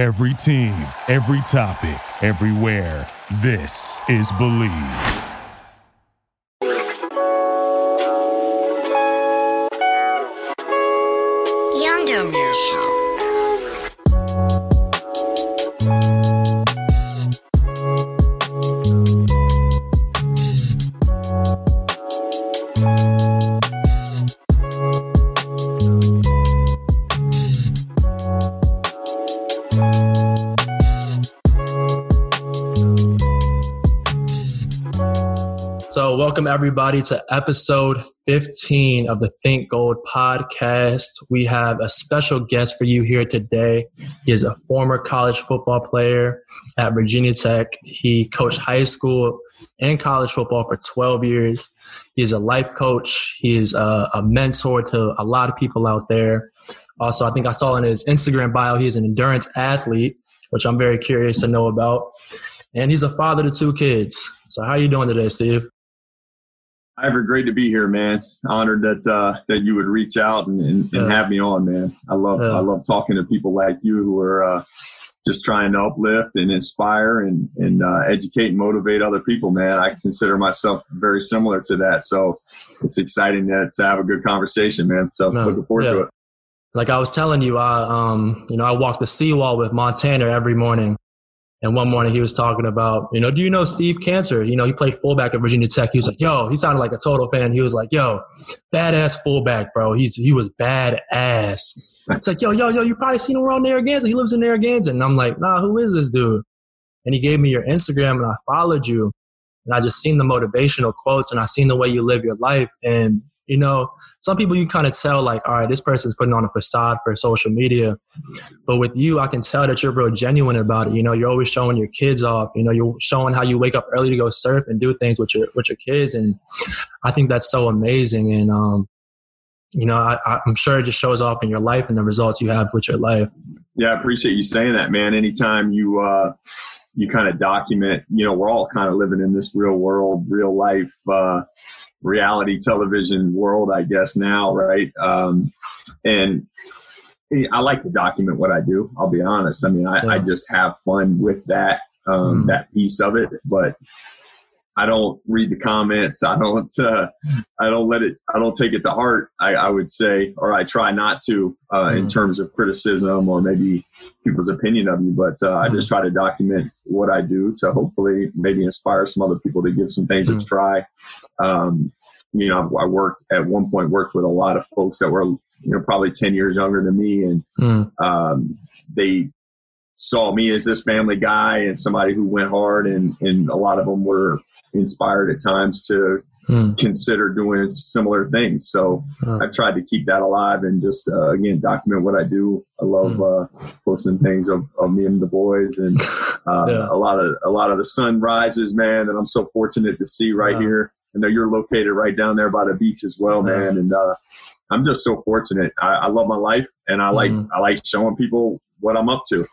Every team, every topic, everywhere. This is Believe. Welcome everybody to episode 15 of the Think Gold podcast. We have a special guest for you here today. He is a former college football player at Virginia Tech. He coached high school and college football for 12 years. He is a life coach. He is a mentor to a lot of people out there. Also, I think I saw in his Instagram bio, he is an endurance athlete, which I'm very curious to know about. And he's a father to two kids. So how are you doing today, Steve? Ivor, great to be here, man. Honored that you would reach out and have me on, man. I love talking to people like you who are just trying to uplift and inspire and educate and motivate other people, man. I consider myself very similar to that. So it's exciting to have a good conversation, man. So looking forward to it. Like I was telling you, I walk the seawall with Montana every morning. And one morning he was talking about, do you know Steve Cantor? He played fullback at Virginia Tech. He was like, he sounded like a total fan. He was like, badass fullback, bro. He was badass. It's like, you probably seen him around Narragansett. He lives in Narragansett. And I'm like, nah, who is this dude? And he gave me your Instagram and I followed you. And I just seen the motivational quotes and I seen the way you live your life. And, some people you kind of tell like, all right, this person's putting on a facade for social media. But with you, I can tell that you're real genuine about it. You're always showing your kids off. You're showing how you wake up early to go surf and do things with your kids. And I think that's so amazing. And, I'm sure it just shows off in your life and the results you have with your life. Yeah, I appreciate you saying that, man. Anytime you kind of document, we're all kind of living in this real world, real life, reality television world, I guess now, right? And I like to document what I do. I'll be honest. I mean, I just have fun with that, that piece of it. But I don't read the comments. I don't take it to heart. I would say, or I try not to, in terms of criticism or maybe people's opinion of you. But I just try to document what I do to hopefully maybe inspire some other people to give some things a try. I worked with a lot of folks that were, probably 10 years younger than me, and they saw me as this family guy and somebody who went hard, and a lot of them were inspired at times to consider doing similar things. So I've tried to keep that alive and just, again, document what I do. I love posting things of me and the boys, and a lot of the sunrises, man, that I'm so fortunate to see here. I know you're located right down there by the beach as well, man. And I'm just so fortunate. I love my life, and I like showing people what I'm up to.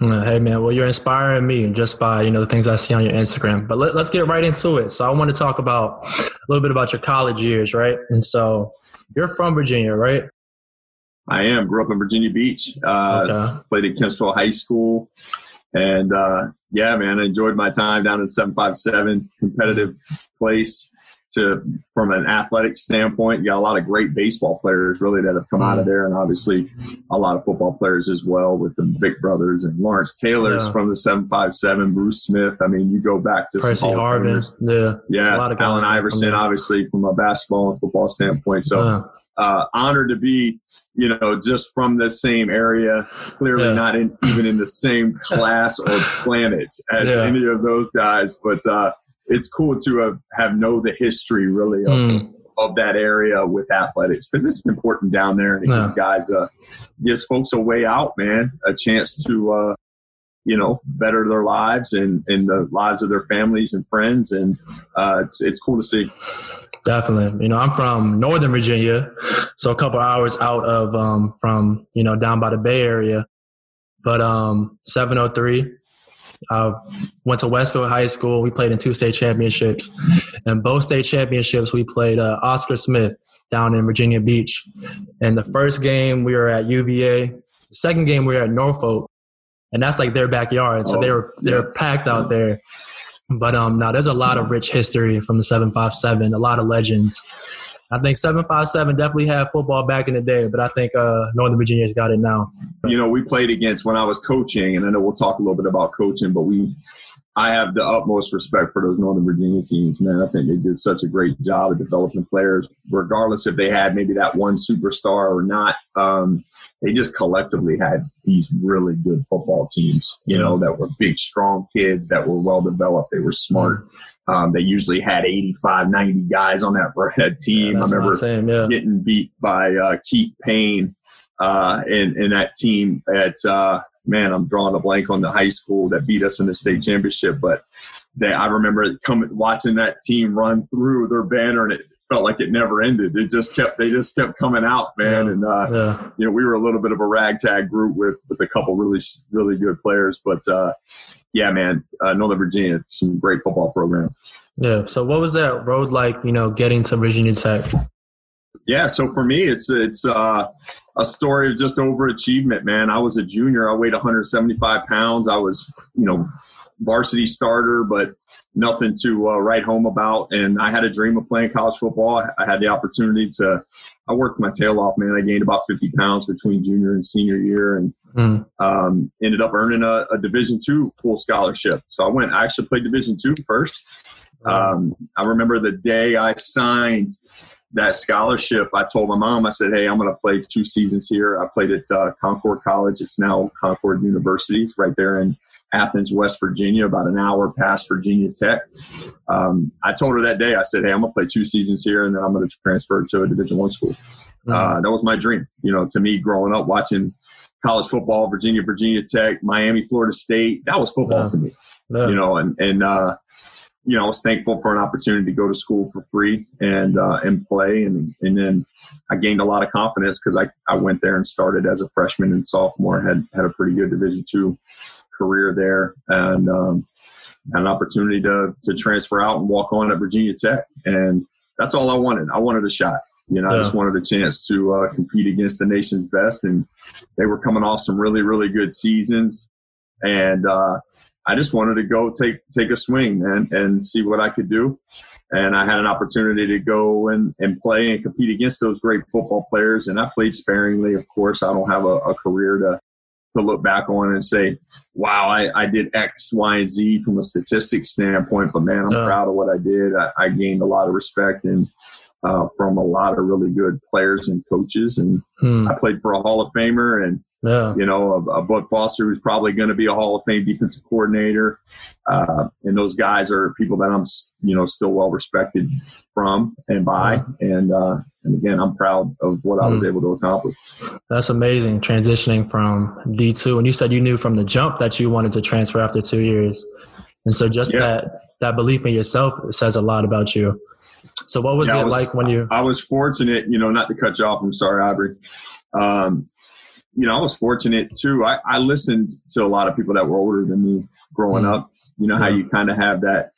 Hey, man. Well, you're inspiring me just by, the things I see on your Instagram. But let's get right into it. So I want to talk a little bit about your college years, right? And so you're from Virginia, right? I am. Grew up in Virginia Beach. Played at Kinstle High School. And, man, I enjoyed my time down in 757, competitive place. From an athletic standpoint, you got a lot of great baseball players really that have come out of there, and obviously a lot of football players as well with the Vick brothers and Lawrence Taylor's from the 757, Bruce Smith. I mean, you go back to Percy Harvin, a lot of Allen Iverson, obviously from a basketball and football standpoint. So honored to be, just from the same area, clearly not even in the same class or planet as any of those guys, but. It's cool to have know the history really of that area with athletics, because it's important down there, and it gives folks a way out, man, a chance to better their lives and the lives of their families and friends, and it's cool to see. Definitely. I'm from Northern Virginia, so a couple hours out of from down by the Bay Area, but 703. I went to Westfield High School. We played in two state championships. And both state championships, we played Oscar Smith down in Virginia Beach. And the first game, we were at UVA. The second game, we were at Norfolk. and that's like their backyard. So they're packed out there. But now there's a lot of rich history from the 757, a lot of legends. I think 757 definitely had football back in the day, but I think Northern Virginia's got it now. You know, we played against when I was coaching, and I know we'll talk a little bit about coaching, but I have the utmost respect for those Northern Virginia teams, man. I think they did such a great job of developing players, regardless if they had maybe that one superstar or not. They just collectively had these really good football teams, you know, that were big, strong kids that were well-developed. They were smart. They usually had 85, 90 guys on that redhead team. Yeah, I remember getting beat by Keith Payne in that team at man, I'm drawing a blank on the high school that beat us in the state championship. But I remember watching that team run through their banner, and it felt like it never ended. It just kept they kept coming out, man. Yeah, and you know, we were a little bit of a ragtag group with a couple really good players. But yeah, man, Northern Virginia, some great football program. Yeah. So what was that road like? You know, getting to Virginia Tech. Yeah, so for me, it's a story of just overachievement, man. I was a junior. I weighed 175 pounds. I was, you know, varsity starter, but nothing to write home about. And I had a dream of playing college football. I had the opportunity to – I worked my tail off, man. I gained about 50 pounds between junior and senior year, and ended up earning a Division II full scholarship. So I actually played Division II first. I remember the day I signed – that scholarship, I told my mom, I said, hey, I'm going to play 2 seasons here. I played at Concord College. It's now Concord University. It's right there in Athens, West Virginia, about an hour past Virginia Tech. I told her that day, I said, hey, I'm going to play 2 seasons here, and then I'm going to transfer to a Division I school. That was my dream. You know, to me, growing up, watching college football, Virginia Tech, Miami, Florida State, that was football to me. You know, and you know, I was thankful for an opportunity to go to school for free and play. And then I gained a lot of confidence because I went there and started as a freshman and sophomore, had a pretty good Division II career there, and had an opportunity to transfer out and walk on at Virginia Tech. And that's all I wanted. I wanted a shot. You know, I just wanted a chance to compete against the nation's best. And they were coming off some really, really good seasons. And I just wanted to go take a swing, man, and see what I could do. And I had an opportunity to go and play and compete against those great football players. And I played sparingly, of course. I don't have a career to look back on and say, wow, I did X, Y, and Z from a statistics standpoint. But, man, I'm proud of what I did. I gained a lot of respect and from a lot of really good players and coaches. And I played for a Hall of Famer and, you know, a Bud Foster who's probably going to be a Hall of Fame defensive coordinator. And those guys are people that I'm, you know, still well respected from and by. And again, I'm proud of what I was able to accomplish. That's amazing, transitioning from D2. And you said you knew from the jump that you wanted to transfer after 2 years. And so just that belief in yourself, it says a lot about you. So what was it like when you – I was fortunate, you know, not to cut you off. I'm sorry, Aubrey. You know, I was fortunate, too. I listened to a lot of people that were older than me growing up. You know, how you kind of have that,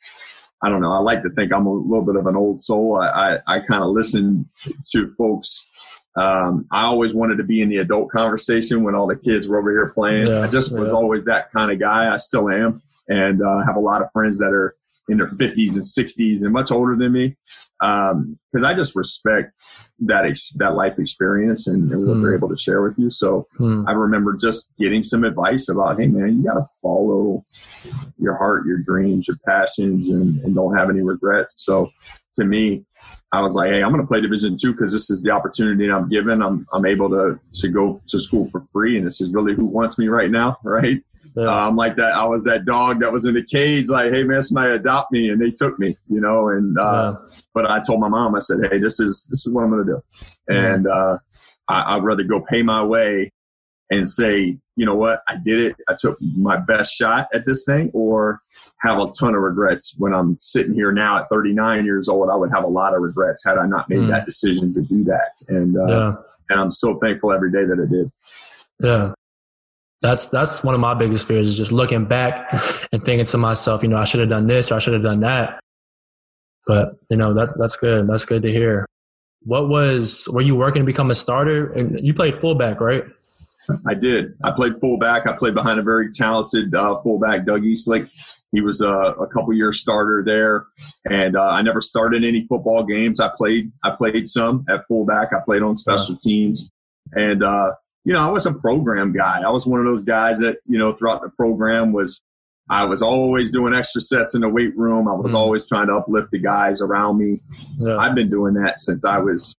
I don't know, I like to think I'm a little bit of an old soul. I kind of listened to folks. I always wanted to be in the adult conversation when all the kids were over here playing. I just was always that kind of guy. I still am, and have a lot of friends that are in their 50s and 60s and much older than me, because I just respect that life experience and what they're able to share with you. So I remember just getting some advice about, hey, man, you got to follow your heart, your dreams, your passions, and don't have any regrets. So to me, I was like, hey, I'm going to play Division II because this is the opportunity that I'm given. I'm able to go to school for free, and this is really who wants me right now, right? I'm like that. I was that dog that was in the cage, like, hey, man, somebody adopt me. And they took me, you know. And but I told my mom, I said, hey, this is what I'm going to do. And I'd rather go pay my way and say, you know what, I did it. I took my best shot at this thing, or have a ton of regrets when I'm sitting here now at 39 years old. I would have a lot of regrets had I not made that decision to do that. And and I'm so thankful every day that I did. Yeah. That's one of my biggest fears, is just looking back and thinking to myself, you know, I should have done this or I should have done that. But, you know, that's good. That's good to hear. Were you working to become a starter? And you played fullback, right? I did. I played fullback. I played behind a very talented fullback, Doug Eastlick. He was a couple-year starter there, and I never started any football games. I played some at fullback. I played on special teams, and I was a program guy. I was one of those guys that throughout the program I was always doing extra sets in the weight room. I was always trying to uplift the guys around me. Yeah. I've been doing that since I was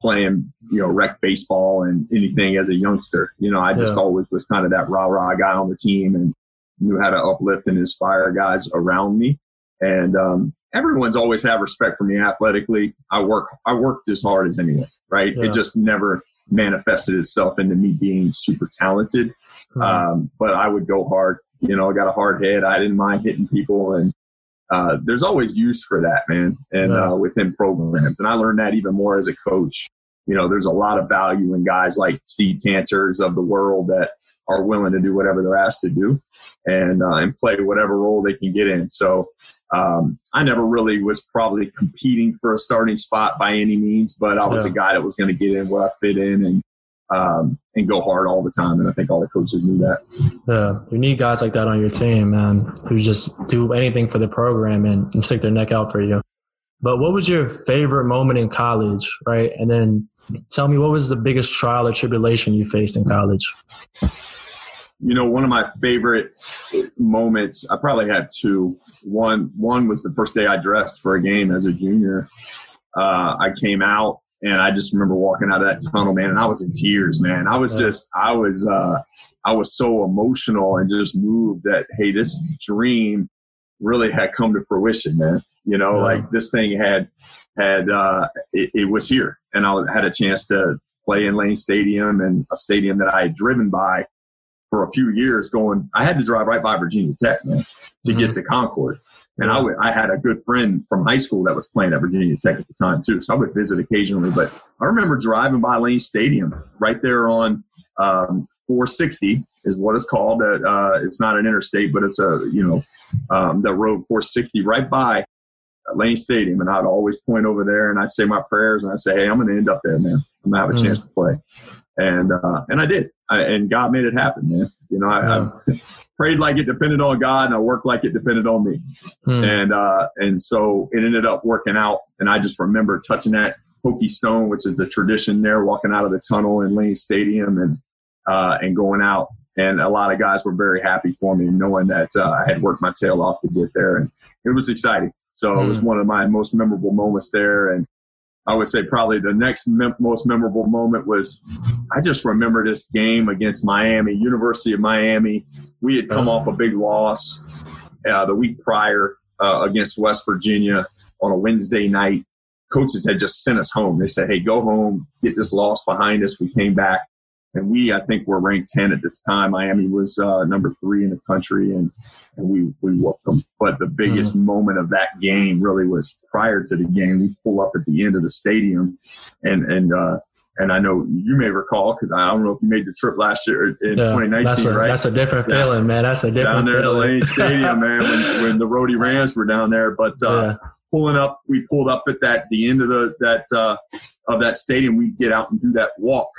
playing, rec baseball and anything as a youngster. I just always was kind of that rah-rah guy on the team and knew how to uplift and inspire guys around me. And everyone's always had respect for me athletically. I worked as hard as anyone, right? Yeah. It just never manifested itself into me being super talented. But I would go hard. I got a hard head. I didn't mind hitting people. And there's always use for that, man, and within programs. And I learned that even more as a coach. There's a lot of value in guys like Steve Cantors of the world that are willing to do whatever they're asked to do and play whatever role they can get in. So I never really was probably competing for a starting spot by any means, but I was a guy that was going to get in where I fit in and go hard all the time. And I think all the coaches knew that. Yeah, you need guys like that on your team, man, who just do anything for the program and stick their neck out for you. But what was your favorite moment in college, right? And then tell me, what was the biggest trial or tribulation you faced in college? One of my favorite moments, I probably had two. One was the first day I dressed for a game as a junior. I came out. And I just remember walking out of that tunnel, man, and I was in tears, man. I was so emotional and just moved that, hey, this dream really had come to fruition, man. Like this thing had it was here, and I had a chance to play in Lane Stadium, and a stadium that I had driven by for a few years going. I had to drive right by Virginia Tech, man, to get to Concord. And I had a good friend from high school that was playing at Virginia Tech at the time, too. So I would visit occasionally. But I remember driving by Lane Stadium right there on 460 is what it's called. It's not an interstate, but it's the road 460 right by Lane Stadium. And I'd always point over there and I'd say my prayers and I'd say, hey, I'm going to end up there, man. I'm going to have a chance to play. And I did. And God made it happen, man. I prayed like it depended on God, and I worked like it depended on me. And so it ended up working out. And I just remember touching that Hokie Stone, which is the tradition there, walking out of the tunnel in Lane Stadium and going out. And a lot of guys were very happy for me, knowing that I had worked my tail off to get there. And it was exciting. So it was one of my most memorable moments there. And I would say probably the next most memorable moment was, I just remember this game against Miami, University of Miami. We had come off a big loss the week prior against West Virginia on a Wednesday night. Coaches had just sent us home. They said, hey, go home, get this loss behind us. We came back, and I think were ranked 10 at the time. Miami was number 3 in the country, and we whooped them. But the biggest moment of that game really was prior to the game. We pull up at the end of the stadium, and I know you may recall, because I don't know if you made the trip last year in 2019, right? That's a different feeling, man. That's a different feeling. Down there at Lane Stadium, man, when the Rhodey Rams were down there. But we pulled up at the end of of that stadium. We get out and do that walk,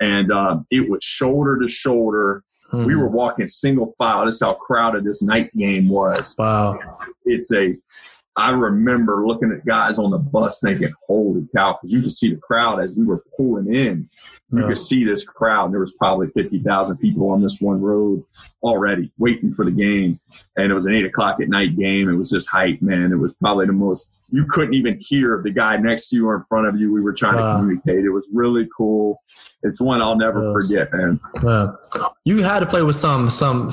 and it was shoulder to shoulder. We were walking single file. That's how crowded this night game was. Wow. I remember looking at guys on the bus thinking, holy cow, because you could see the crowd as we were pulling in. You could see this crowd. And there was probably 50,000 people on this one road already waiting for the game. And it was an 8:00 at night game. It was just hype, man. It was probably the most – you couldn't even hear the guy next to you or in front of you. We were trying to communicate. It was really cool. It's one I'll never forget, man. You had to play with some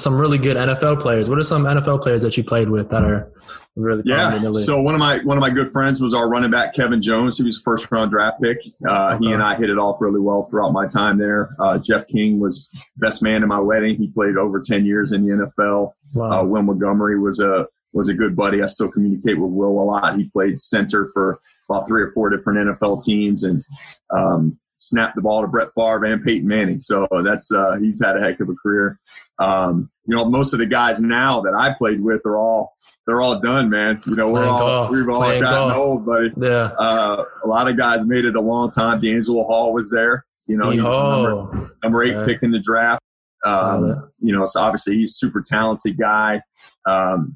really good NFL players. What are some NFL players that you played with that are really prominent in the league? So one of my good friends was our running back, Kevin Jones. He was a first-round draft pick. He and I hit it off really well throughout my time there. Jeff King was best man at my wedding. He played over 10 years in the NFL. Wow. Will Montgomery was a good buddy. I still communicate with Will a lot. He played center for about 3 or 4 different NFL teams and snapped the ball to Brett Favre and Peyton Manning. So that's he's had a heck of a career. Most of the guys now that I played with they're all done, man. We've all gotten old, buddy. A lot of guys made it a long time. D'Angelo Hall was there. You know, he was number 8 pick in the draft. You know, so obviously he's a super talented guy.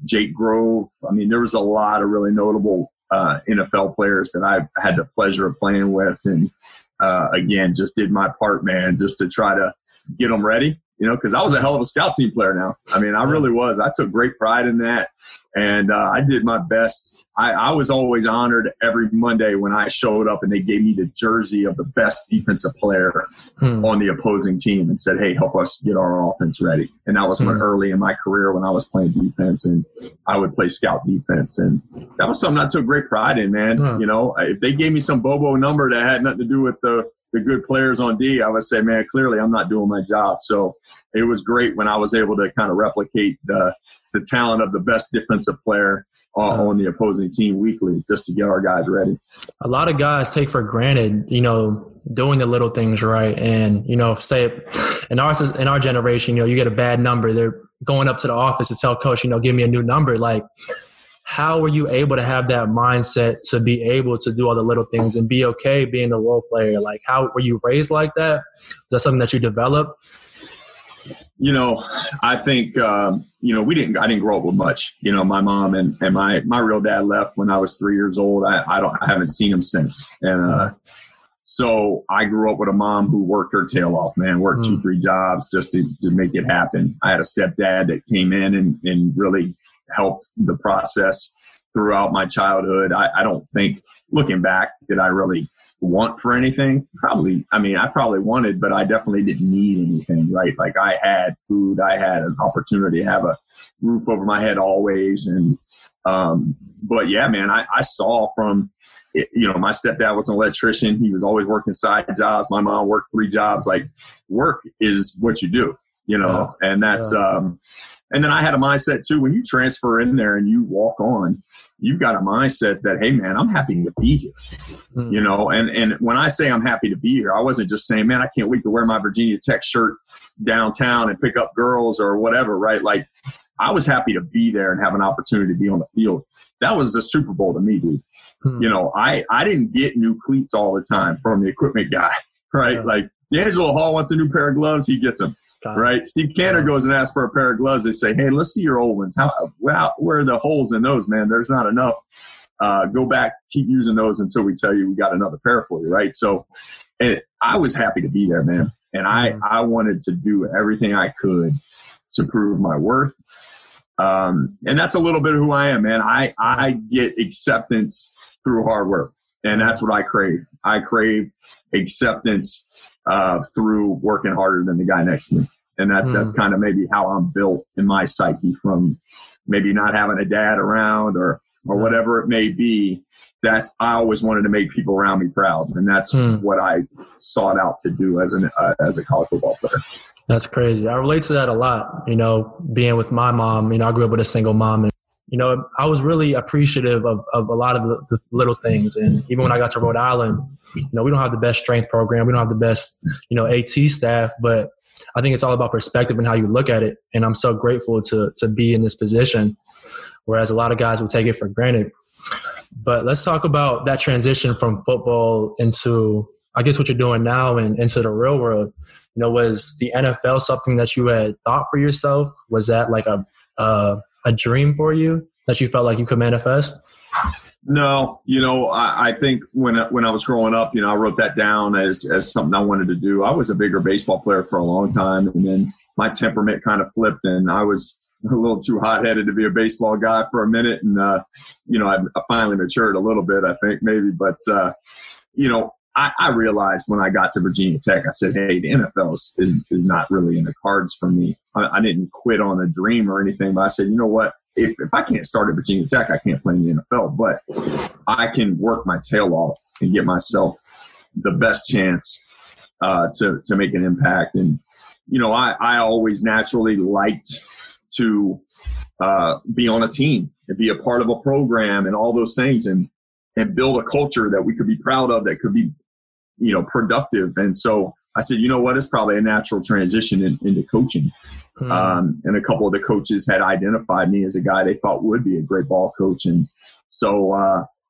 Jake Grove. I mean, there was a lot of really notable NFL players that I've had the pleasure of playing with. And again, just did my part, man, just to try to get them ready, you know, because I was a hell of a scout team player now. I mean, I really was. I took great pride in that. And I did my best. I was always honored every Monday when I showed up and they gave me the jersey of the best defensive player on the opposing team and said, hey, help us get our offense ready. And that was when early in my career when I was playing defense and I would play scout defense. And that was something I took great pride in, man. You know, if they gave me some Bobo number that had nothing to do with the good players on D, I would say, man, clearly I'm not doing my job. So it was great when I was able to kind of replicate the talent of the best defensive player on the opposing team weekly just to get our guys ready. A lot of guys take for granted, you know, doing the little things right. And, you know, say in our generation, you know, you get a bad number, they're going up to the office to tell coach, you know, give me a new number. Like, how were you able to have that mindset to be able to do all the little things and be okay being a role player? Like, how were you raised like that? Is that something that you developed? You know, I think, you know, I didn't grow up with much. You know, my mom and my real dad left when I was 3 years old. I haven't seen him since. And so I grew up with a mom who worked her tail off, man, worked 2-3 jobs just to make it happen. I had a stepdad that came in and really helped the process throughout my childhood. I don't think, looking back, did I really want for anything? Probably. I mean, I probably wanted, but I definitely didn't need anything, right? Like, I had food, I had an opportunity to have a roof over my head always. And, but yeah, man, I saw from, you know, my stepdad was an electrician. He was always working side jobs. My mom worked 3 jobs. Like, work is what you do, you know, and that's, and then I had a mindset too, when you transfer in there and you walk on, you've got a mindset that, hey man, I'm happy to be here, you know? And when I say I'm happy to be here, I wasn't just saying, man, I can't wait to wear my Virginia Tech shirt downtown and pick up girls or whatever, right? Like, I was happy to be there and have an opportunity to be on the field. That was the Super Bowl to me, dude. You know, I didn't get new cleats all the time from the equipment guy, right? Like, D'Angelo Hall wants a new pair of gloves, he gets them. Right. Steve Cantor goes and asks for a pair of gloves. They say, hey, let's see your old ones. Wow, where are the holes in those, man? There's not enough. Go back, keep using those until we tell you we got another pair for you. Right. So I was happy to be there, man. And I wanted to do everything I could to prove my worth. And that's a little bit of who I am, man. I get acceptance through hard work. And that's what I crave. I crave acceptance through working harder than the guy next to me. And that's kind of maybe how I'm built in my psyche, from maybe not having a dad around or whatever it may be. I always wanted to make people around me proud. And that's what I sought out to do as a college football player. That's crazy. I relate to that a lot, you know, being with my mom. You know, I grew up with a single mom, and, you know, I was really appreciative of a lot of the little things. And even when I got to Rhode Island, you know, we don't have the best strength program. We don't have the best, you know, AT staff, but I think it's all about perspective and how you look at it. And I'm so grateful to be in this position, whereas a lot of guys will take it for granted. But let's talk about that transition from football into, I guess, what you're doing now and into the real world. You know, was the NFL something that you had thought for yourself? Was that like a dream for you that you felt like you could manifest? No, you know, I think when I was growing up, you know, I wrote that down as something I wanted to do. I was a bigger baseball player for a long time, and then my temperament kind of flipped, and I was a little too hot-headed to be a baseball guy for a minute. And, you know, I finally matured a little bit, I think, maybe. But, you know, I realized when I got to Virginia Tech, I said, hey, the NFL is not really in the cards for me. I didn't quit on a dream or anything, but I said, you know what? If I can't start at Virginia Tech, I can't play in the NFL, but I can work my tail off and get myself the best chance to make an impact. And, you know, I always naturally liked to be on a team and be a part of a program and all those things and build a culture that we could be proud of, that could be, you know, productive. And so I said, you know what, it's probably a natural transition into coaching. And a couple of the coaches had identified me as a guy they thought would be a great ball coach. And so,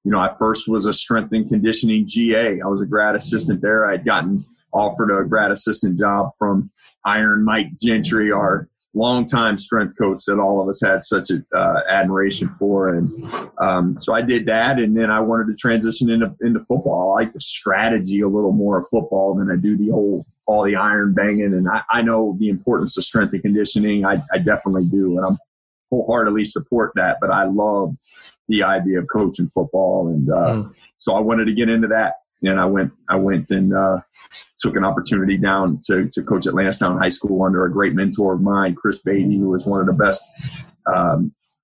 you know, I first was a strength and conditioning GA. I was a grad assistant there. I had gotten offered a grad assistant job from Iron Mike Gentry, our longtime strength coach that all of us had such an admiration for. And so I did that, and then I wanted to transition into football. I like the strategy a little more of football than I do the old, all the iron banging. And I know the importance of strength and conditioning. I definitely do. And I'm wholeheartedly support that, but I love the idea of coaching football. And so I wanted to get into that. And I went and took an opportunity down to coach at Lansdowne High School under a great mentor of mine, Chris Beatty, who was one of the best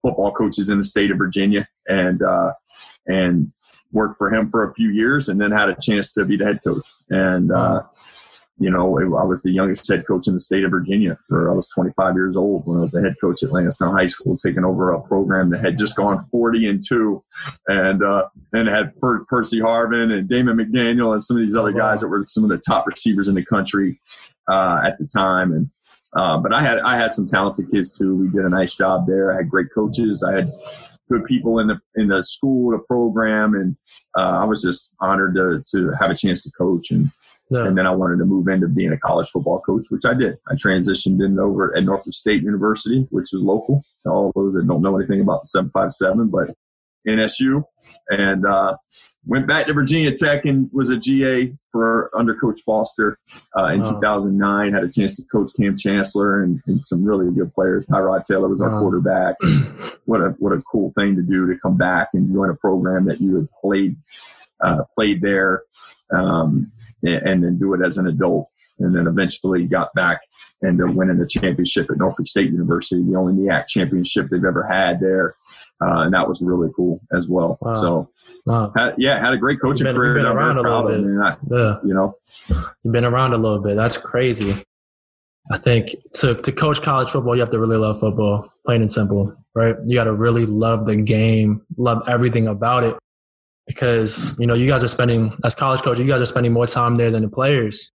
football coaches in the state of Virginia, and worked for him for a few years, and then had a chance to be the head coach. And I was the youngest head coach in the state of Virginia. I was 25 years old when I was the head coach at Lansdowne High School, taking over a program that had just gone 40-2, and had Percy Harvin and Damon McDaniel and some of these other guys that were some of the top receivers in the country at the time. And but I had some talented kids too. We did a nice job there. I had great coaches. I had good people in the school, the program, and I was just honored to have a chance to coach. And No. And then I wanted to move into being a college football coach, which I did. I transitioned in over at Norfolk State University, which is local. All those that don't know anything about the 757, but NSU, and went back to Virginia Tech and was a GA under Coach Foster in 2009. Had a chance to coach Cam Chancellor and some really good players. Tyrod Taylor was our quarterback. What a cool thing to do, to come back and join a program that you had played there. And then do it as an adult, and then eventually got back and winning the championship at Norfolk State University, the only MEAC championship they've ever had there, and that was really cool as well. Wow. So, had a great coaching career. You've been around a little bit. You've been around a little bit. That's crazy. I think to coach college football, you have to really love football, plain and simple, right? You got to really love the game, love everything about it. Because, you guys are spending, as college coaches, you guys are spending more time there than the players.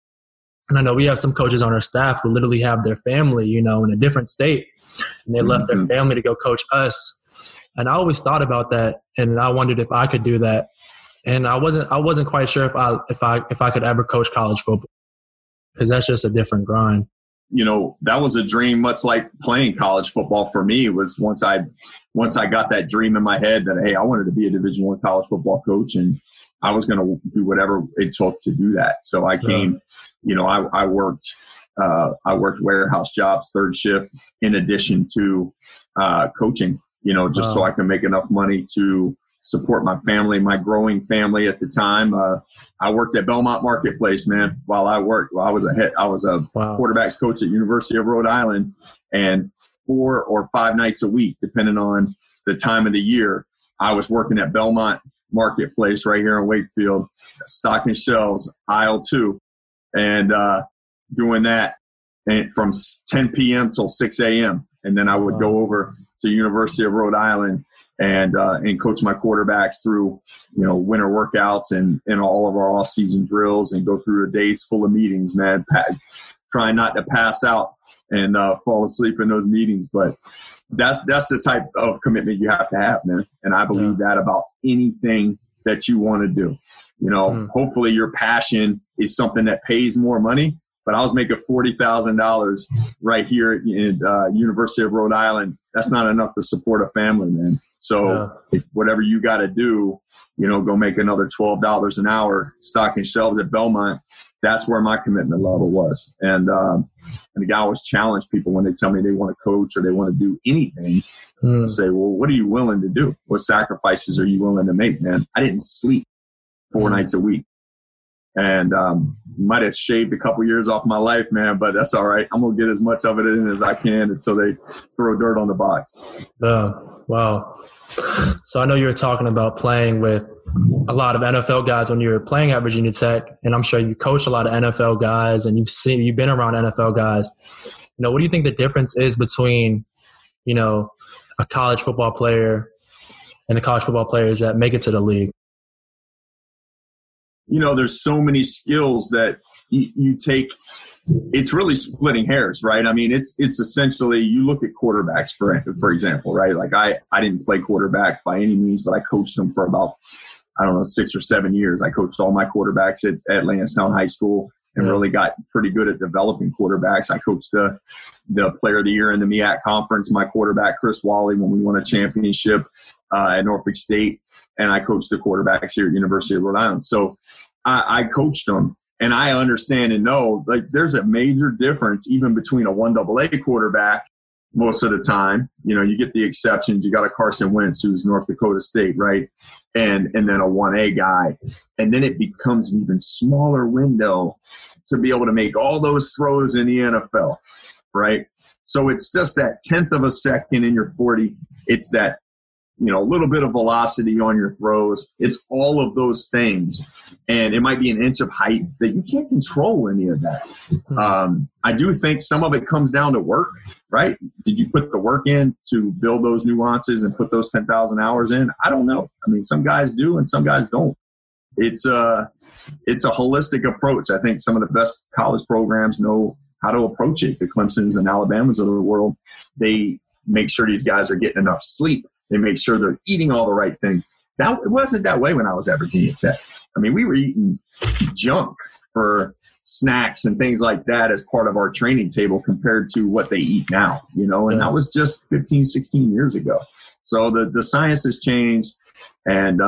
And I know we have some coaches on our staff who literally have their family, in a different state. And they left their family to go coach us. And I always thought about that. And I wondered if I could do that. And I wasn't quite sure if I could ever coach college football. Because that's just a different grind. That was a dream, much like playing college football for me. Was once I got that dream in my head that, hey, I wanted to be a Division I college football coach, and I was going to do whatever it took to do that. So I came, I worked warehouse jobs, third shift, in addition to coaching, just so I can make enough money to support my family, my growing family at the time. I worked at Belmont Marketplace, man. I was a quarterbacks coach at University of Rhode Island, and 4 or 5 nights a week, depending on the time of the year, I was working at Belmont Marketplace right here in Wakefield, stocking shelves, aisle 2, and doing that from 10 p.m. till 6 a.m. And then I would go over to University of Rhode Island and coach my quarterbacks through, winter workouts and all of our off-season drills, and go through a days full of meetings, man, trying not to pass out and fall asleep in those meetings. But that's the type of commitment you have to have, man. And I believe that about anything that you want to do. Hopefully your passion is something that pays more money. But I was making $40,000 right here at University of Rhode Island. That's not enough to support a family, man. So whatever you got to do, go make another $12 an hour stocking shelves at Belmont. That's where my commitment level was. And I always challenge people when they tell me they want to coach or they want to do anything. I say, well, what are you willing to do? What sacrifices are you willing to make, man? I didn't sleep 4 nights a week. And might have shaved a couple years off my life, man, but that's all right. I'm going to get as much of it in as I can until they throw dirt on the box. Wow. So I know you were talking about playing with a lot of NFL guys when you were playing at Virginia Tech, and I'm sure you coached a lot of NFL guys, and you've been around NFL guys. What do you think the difference is between, a college football player and the college football players that make it to the league? There's so many skills that you take. It's really splitting hairs, right? I mean, it's essentially, you look at quarterbacks, for example, right? Like I didn't play quarterback by any means, but I coached them for about, 6 or 7 years. I coached all my quarterbacks at Lansdowne High School. and really got pretty good at developing quarterbacks. I coached the player of the year in the MEAC conference, my quarterback, Chris Wally, when we won a championship at Norfolk State. And I coached the quarterbacks here at University of Rhode Island. So I coached them. And I understand and know, like, there's a major difference even between a 1AA quarterback most of the time. You know, you get the exceptions. You got a Carson Wentz, who's North Dakota State, right? And then a 1A guy. And then it becomes an even smaller window to be able to make all those throws in the NFL, right? So it's just that 10th of a second in your 40. It's that, you know, a little bit of velocity on your throws. It's all of those things. And it might be an inch of height that you can't control any of that. I do think some of it comes down to work, right? Did you put the work in to build those nuances and put those 10,000 hours in? I don't know. I mean, some guys do and some guys don't. It's a holistic approach. I think some of the best college programs know how to approach it. The Clemsons and Alabamas of the world, they make sure these guys are getting enough sleep. They make sure they're eating all the right things. That it wasn't that way when I was at Virginia Tech. I mean, we were eating junk for snacks and things like that as part of our training table compared to what they eat now, you know, and that was just 15, 16 years ago. So the science has changed, and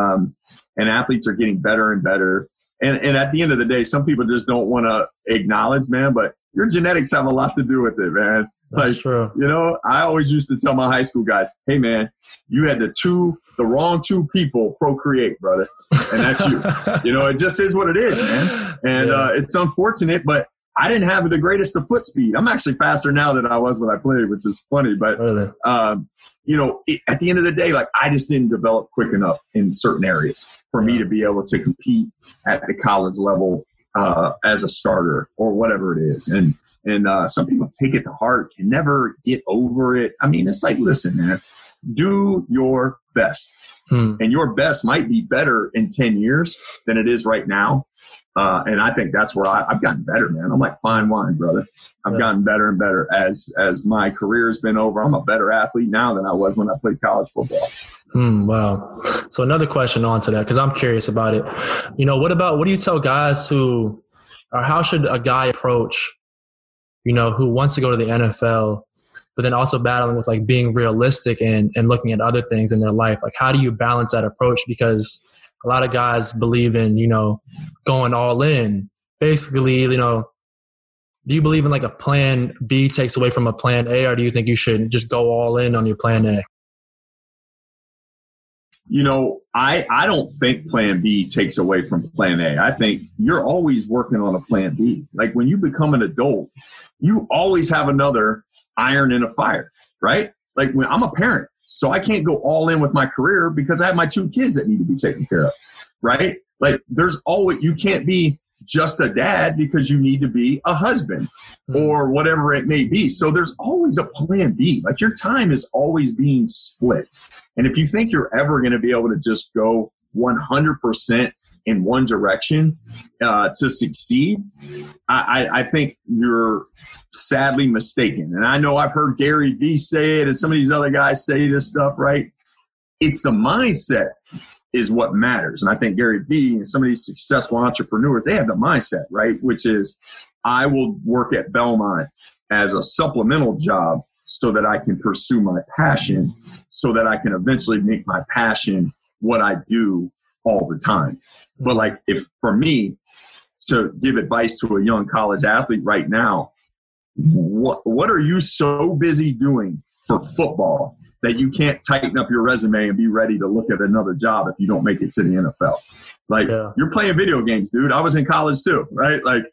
athletes are getting better and better. And at the end of the day, some people just don't want to acknowledge, man, but your genetics have a lot to do with it, man. That's true. You know, I always used to tell my high school guys, hey, man, you had the wrong two people procreate, brother. And that's you. You know, it just is what it is, man. And it's unfortunate, but I didn't have the greatest of foot speed. I'm actually faster now than I was when I played, which is funny. But, really? You know, at the end of the day, like, I just didn't develop quick enough in certain areas for me to be able to compete at the college level as a starter or whatever it is. And some people take it to heart and never get over it. I mean, it's like, listen, man, do your best. And your best might be better in 10 years than it is right now. And I think that's where I've gotten better, man. I'm like fine wine, brother. I've gotten better and better as my career has been over. I'm a better athlete now than I was when I played college football. Wow. So another question on to that, because I'm curious about it. You know, what do you tell guys who, or how should a guy approach, you know, who wants to go to the NFL, but then also battling with, like, being realistic and looking at other things in their life? Like, how do you balance that approach? Because a lot of guys believe in, you know, going all in. Basically, you know, do you believe in, like, a plan B takes away from a plan A, or do you think you should just go all in on your plan A? You know, I don't think plan B takes away from plan A. I think you're always working on a plan B. Like, when you become an adult, you always have another iron in a fire, right? Like, when I'm a parent, so I can't go all in with my career because I have my two kids that need to be taken care of, right? Like, there's always, you can't be just a dad because you need to be a husband or whatever it may be. So there's always a plan B. Like, your time is always being split. And if you think you're ever going to be able to just go 100% in one direction to succeed, I think you're sadly mistaken. And I know I've heard Gary Vee say it and some of these other guys say this stuff, right? It's the mindset is what matters. And I think Gary Vee and some of these successful entrepreneurs, they have the mindset, right? Which is, I will work at Belmont as a supplemental job so that I can pursue my passion, so that I can eventually make my passion what I do all the time. But, like, if for me to give advice to a young college athlete right now, what are you so busy doing for football that you can't tighten up your resume and be ready to look at another job if you don't make it to the NFL? Like, you're playing video games, dude. I was in college too, right? Like,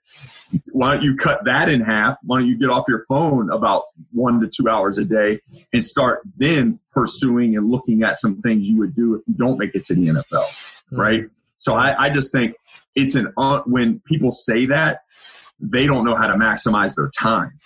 why don't you cut that in half? Why don't you get off your phone about 1 to 2 hours a day and start then pursuing and looking at some things you would do if you don't make it to the NFL, right? So I just think it's when people say that, they don't know how to maximize their time,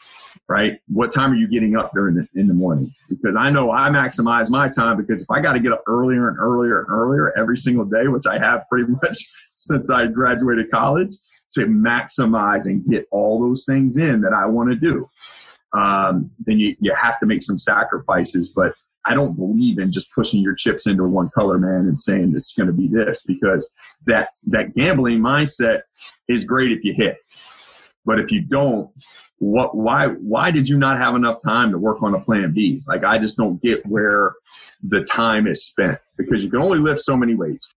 right? What time are you getting up during in the morning? Because I know I maximize my time, because if I got to get up earlier and earlier and earlier every single day, which I have pretty much since I graduated college, to maximize and get all those things in that I want to do, then you have to make some sacrifices. But I don't believe in just pushing your chips into one color, man, and saying it's going to be this, because that gambling mindset is great if you hit. But if you don't, why did you not have enough time to work on a plan B? Like, I just don't get where the time is spent, because you can only lift so many weights.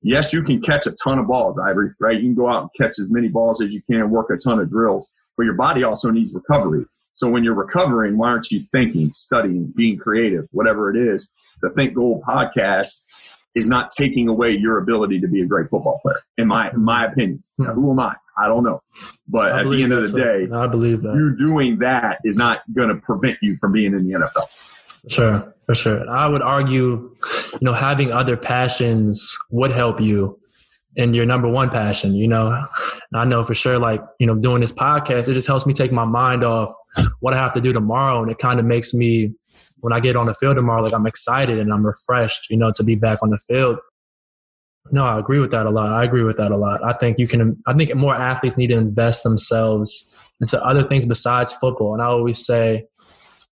Yes, you can catch a ton of balls, Ivory, right? You can go out and catch as many balls as you can, work a ton of drills, but your body also needs recovery. So when you're recovering, why aren't you thinking, studying, being creative, whatever it is? The Think Goal podcast is not taking away your ability to be a great football player, in my opinion. Now, who am I? I don't know. But at the end of the day, I believe that you doing that is not going to prevent you from being in the NFL. Sure, for sure. I would argue, having other passions would help you in your number one passion. I know for sure, doing this podcast, it just helps me take my mind off what I have to do tomorrow, and it kind of makes me, when I get on the field tomorrow, I'm excited and I'm refreshed, to be back on the field. No, I agree with that a lot. I think more athletes need to invest themselves into other things besides football. And I always say,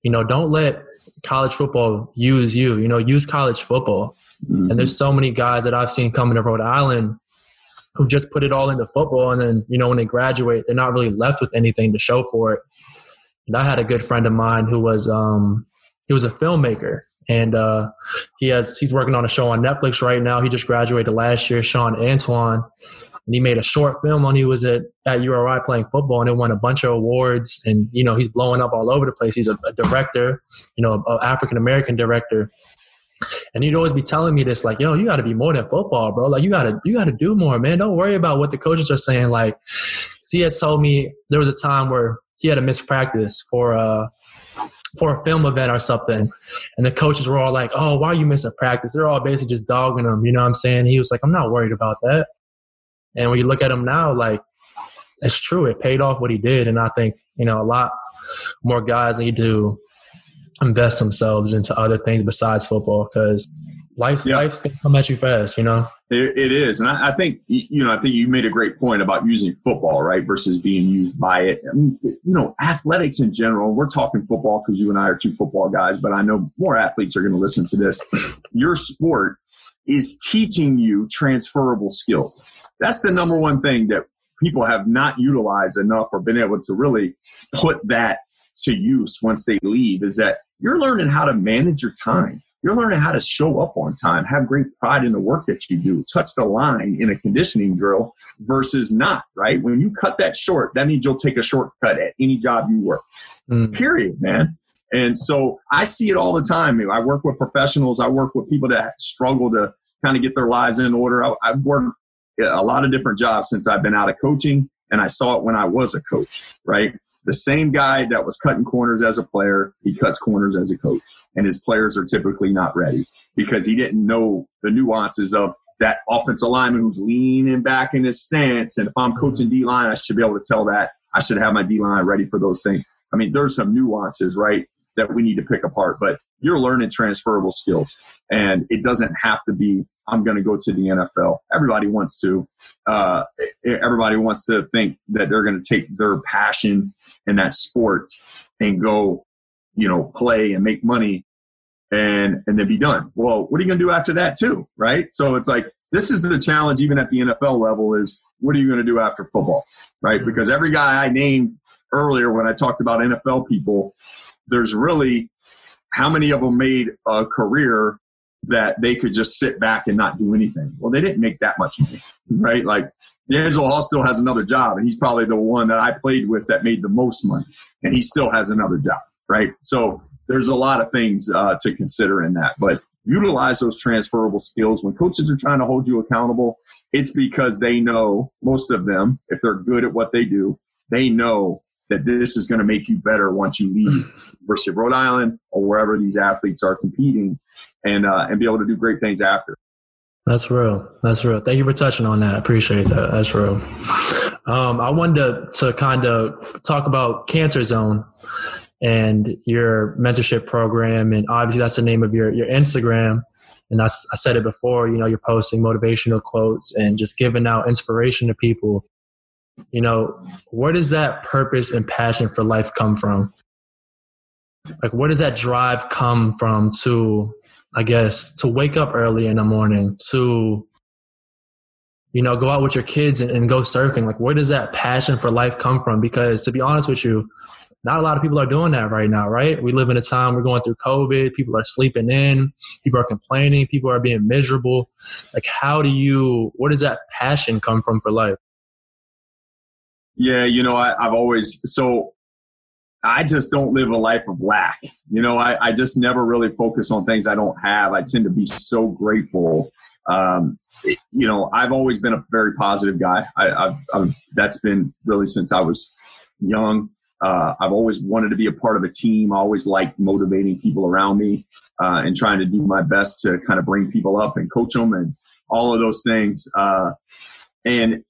don't let college football use you. Use college football. Mm-hmm. And there's so many guys that I've seen coming to Rhode Island who just put it all into football, and then, when they graduate, they're not really left with anything to show for it. And I had a good friend of mine who was he was a filmmaker, and he's working on a show on Netflix right now. He just graduated last year, Sean Antoine, and he made a short film when he was at URI playing football, and it won a bunch of awards. And, he's blowing up all over the place. He's a director, an African-American director. And he'd always be telling me this, you got to be more than football, bro. You got to do more, man. Don't worry about what the coaches are saying. He had told me there was a time where he had a mispractice for a film event or something. And the coaches were all like, oh, why are you missing practice? They're all basically just dogging him. You know what I'm saying? He was like, I'm not worried about that. And when you look at him now, it's true. It paid off what he did. And I think, a lot more guys need to invest themselves into other things besides football, because life's going to come at you fast, It is. And I think, I think you made a great point about using football, right, versus being used by it. I mean, athletics in general, we're talking football because you and I are two football guys, but I know more athletes are going to listen to this. Your sport is teaching you transferable skills. That's the number one thing that people have not utilized enough or been able to really put that to use once they leave, is that you're learning how to manage your time. You're learning how to show up on time, have great pride in the work that you do, touch the line in a conditioning drill versus not, right? When you cut that short, that means you'll take a shortcut at any job you work, period, man. And so I see it all the time. I work with professionals. I work with people that struggle to kind of get their lives in order. I've worked a lot of different jobs since I've been out of coaching, and I saw it when I was a coach, right? The same guy that was cutting corners as a player, he cuts corners as a coach. And his players are typically not ready because he didn't know the nuances of that offensive lineman who's leaning back in his stance. And if I'm coaching D-line, I should be able to tell that. I should have my D-line ready for those things. I mean, there's some nuances, right, that we need to pick apart. But you're learning transferable skills. And it doesn't have to be, I'm going to go to the NFL. Everybody wants to. Everybody wants to think that they're going to take their passion in that sport and go, play and make money and then be done. Well, what are you going to do after that too, right? So it's like, this is the challenge even at the NFL level is, what are you going to do after football, right? Because every guy I named earlier when I talked about NFL people, there's really how many of them made a career that they could just sit back and not do anything. Well, they didn't make that much money, right? D'Angelo Hall still has another job, and he's probably the one that I played with that made the most money, and he still has another job. Right. So there's a lot of things to consider in that, but utilize those transferable skills. When coaches are trying to hold you accountable, it's because they know, most of them, if they're good at what they do, they know that this is going to make you better once you leave University of Rhode Island or wherever these athletes are competing and be able to do great things after. That's real. That's real. Thank you for touching on that. I appreciate that. That's real. I wanted to kind of talk about Canterzone and your mentorship program. And obviously that's the name of your Instagram. And I said it before, you're posting motivational quotes and just giving out inspiration to people. Where does that purpose and passion for life come from? Where does that drive come from to wake up early in the morning, to you know, go out with your kids and go surfing. Like, where does that passion for life come from? Because to be honest with you, not a lot of people are doing that right now, right? We live in a time, we're going through COVID, people are sleeping in, people are complaining, people are being miserable. Like, where does that passion come from for life? Yeah, you know, I just don't live a life of lack. You know, I just never really focus on things I don't have. I tend to be so grateful. You know, I've always been a very positive guy. That's been really since I was young. I've always wanted to be a part of a team. I always liked motivating people around me and trying to do my best to kind of bring people up and coach them and all of those things. And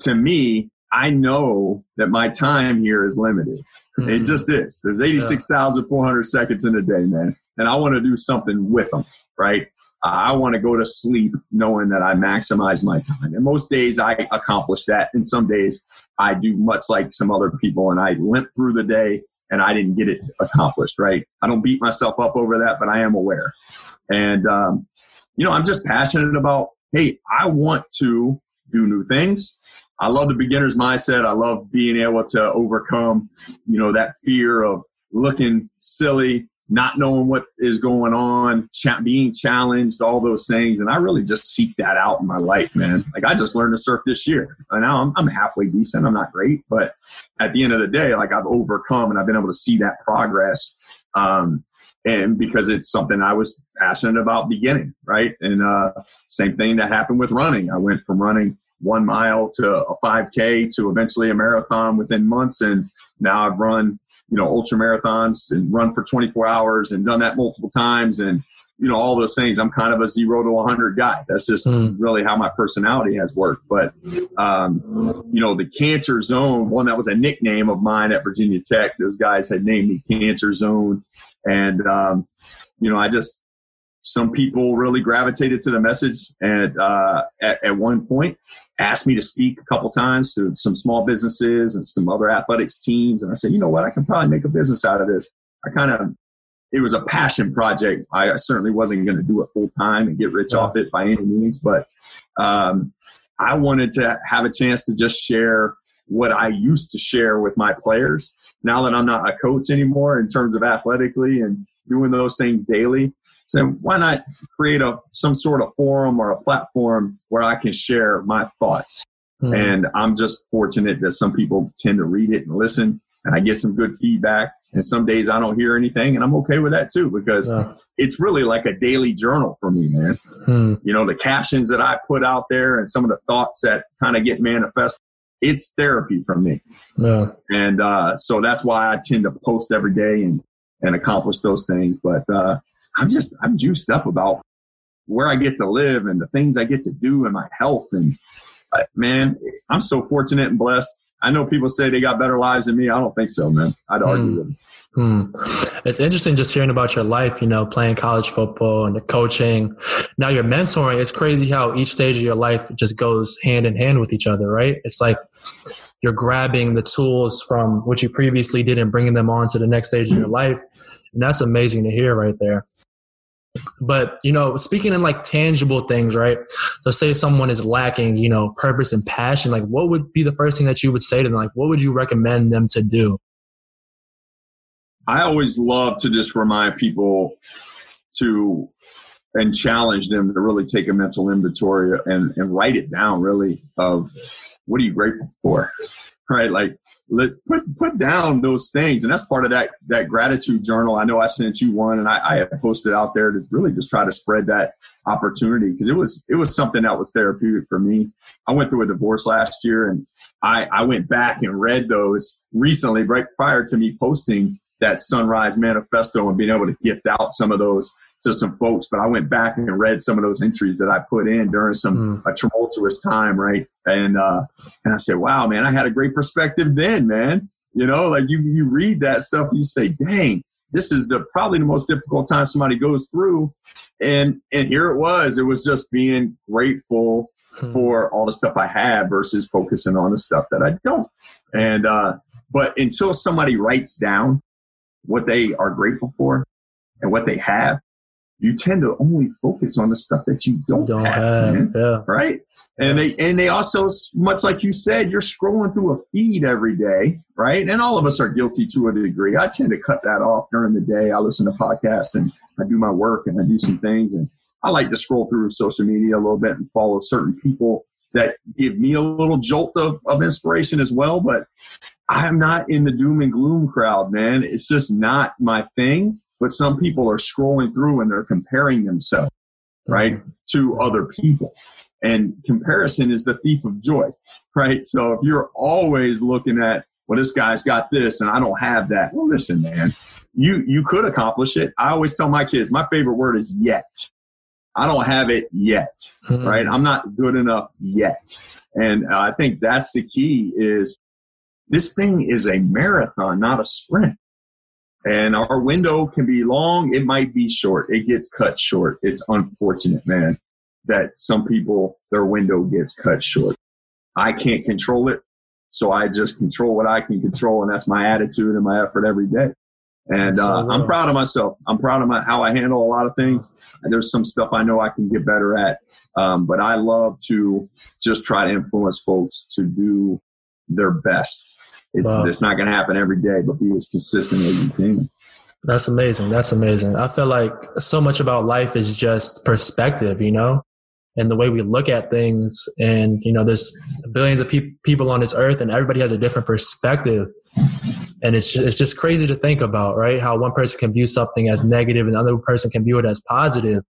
to me, I know that my time here is limited. Mm-hmm. It just is. There's 86,400 seconds in a day, man. And I want to do something with them, right? I want to go to sleep knowing that I maximize my time. And most days I accomplish that. And some days I do much like some other people and I limp through the day and I didn't get it accomplished, right? I don't beat myself up over that, but I am aware. And, you know, I'm just passionate about, hey, I want to do new things. I love the beginner's mindset. I love being able to overcome, you know, that fear of looking silly, not knowing what is going on, being challenged, all those things. And I really just seek that out in my life, man. Like, I just learned to surf this year. And now I'm halfway decent. I'm not great. But at the end of the day, like, I've overcome and I've been able to see that progress. And because it's something I was passionate about beginning, right? And same thing that happened with running. I went from running 1 mile to a 5K to eventually a marathon within months. And now I've run, you know, ultra marathons and run for 24 hours and done that multiple times. And, you know, all those things. I'm kind of a 0 to 100 guy. That's just really how my personality has worked. But, you know, the Canterzone, one that was a nickname of mine at Virginia Tech, those guys had named me Canterzone. And, you know, some people really gravitated to the message and at one point asked me to speak a couple times to some small businesses and some other athletics teams. And I said, you know what, I can probably make a business out of this. It was a passion project. I certainly wasn't going to do it full time and get rich off it by any means, but I wanted to have a chance to just share what I used to share with my players. Now that I'm not a coach anymore in terms of athletically and doing those things daily, so why not create some sort of forum or a platform where I can share my thoughts? Mm. And I'm just fortunate that some people tend to read it and listen, and I get some good feedback. And some days I don't hear anything, and I'm okay with that too, because it's really like a daily journal for me, man. Mm. You know, the captions that I put out there and some of the thoughts that kind of get manifested, it's therapy for me. Yeah. And so that's why I tend to post every day and accomplish those things. But, I'm juiced up about where I get to live and the things I get to do and my health. And man, I'm so fortunate and blessed. I know people say they got better lives than me. I don't think so, man. I'd argue with them. It's interesting just hearing about your life, you know, playing college football and the coaching. Now you're mentoring. It's crazy how each stage of your life just goes hand in hand with each other, right? It's like you're grabbing the tools from what you previously did and bringing them on to the next stage of your life. And that's amazing to hear right there. But, you know, speaking in like tangible things, right? So say someone is lacking, you know, purpose and passion, like what would be the first thing that you would say to them? Like, what would you recommend them to do? I always love to just remind people and challenge them to really take a mental inventory and write it down really of what are you grateful for, right? Like, put down those things. And that's part of that gratitude journal. I know I sent you one and I have posted out there to really just try to spread that opportunity because it was something that was therapeutic for me. I went through a divorce last year and I went back and read those recently right prior to me posting that Sunrise Manifesto and being able to gift out some of those to some folks. But I went back and read some of those entries that I put in during a tumultuous time, right? And I said, wow, man, I had a great perspective then, man. You know, like you read that stuff and you say, dang, this is probably the most difficult time somebody goes through. And here it was. It was just being grateful for all the stuff I had versus focusing on the stuff that I don't. And but until somebody writes down what they are grateful for and what they have, you tend to only focus on the stuff that you don't have. Yeah. Right? And they also, much like you said, you're scrolling through a feed every day, right? And all of us are guilty to a degree. I tend to cut that off during the day. I listen to podcasts and I do my work and I do some things. And I like to scroll through social media a little bit and follow certain people that give me a little jolt of inspiration as well. But I'm not in the doom and gloom crowd, man. It's just not my thing. But some people are scrolling through and they're comparing themselves, right, to other people. And comparison is the thief of joy, right? So if you're always looking at, well, this guy's got this and I don't have that. Well, listen, man, you could accomplish it. I always tell my kids, my favorite word is yet. I don't have it yet, right? I'm not good enough yet. And I think that's the key is this thing is a marathon, not a sprint. And our window can be long. It might be short. It gets cut short. It's unfortunate, man, that some people, their window gets cut short. I can't control it. So I just control what I can control. And that's my attitude and my effort every day. And I'm proud of myself. I'm proud of how I handle a lot of things. And there's some stuff I know I can get better at. But I love to just try to influence folks to do their best. It's not going to happen every day, but be as consistent as you can. That's amazing. That's amazing. I feel like so much about life is just perspective, you know, and the way we look at things. And, you know, there's billions of people on this earth and everybody has a different perspective. And it's just crazy to think about, right? How one person can view something as negative and another person can view it as positive.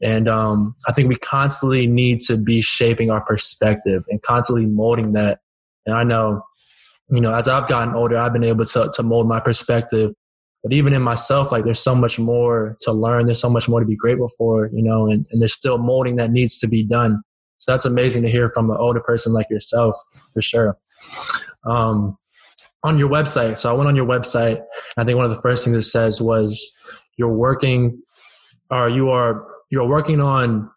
And I think we constantly need to be shaping our perspective and constantly molding that. And I know, you know, as I've gotten older, I've been able to mold my perspective. But even in myself, like there's so much more to learn. There's so much more to be grateful for, you know, and there's still molding that needs to be done. So that's amazing to hear from an older person like yourself, for sure. On your website. So I went on your website. I think one of the first things it says was you're working on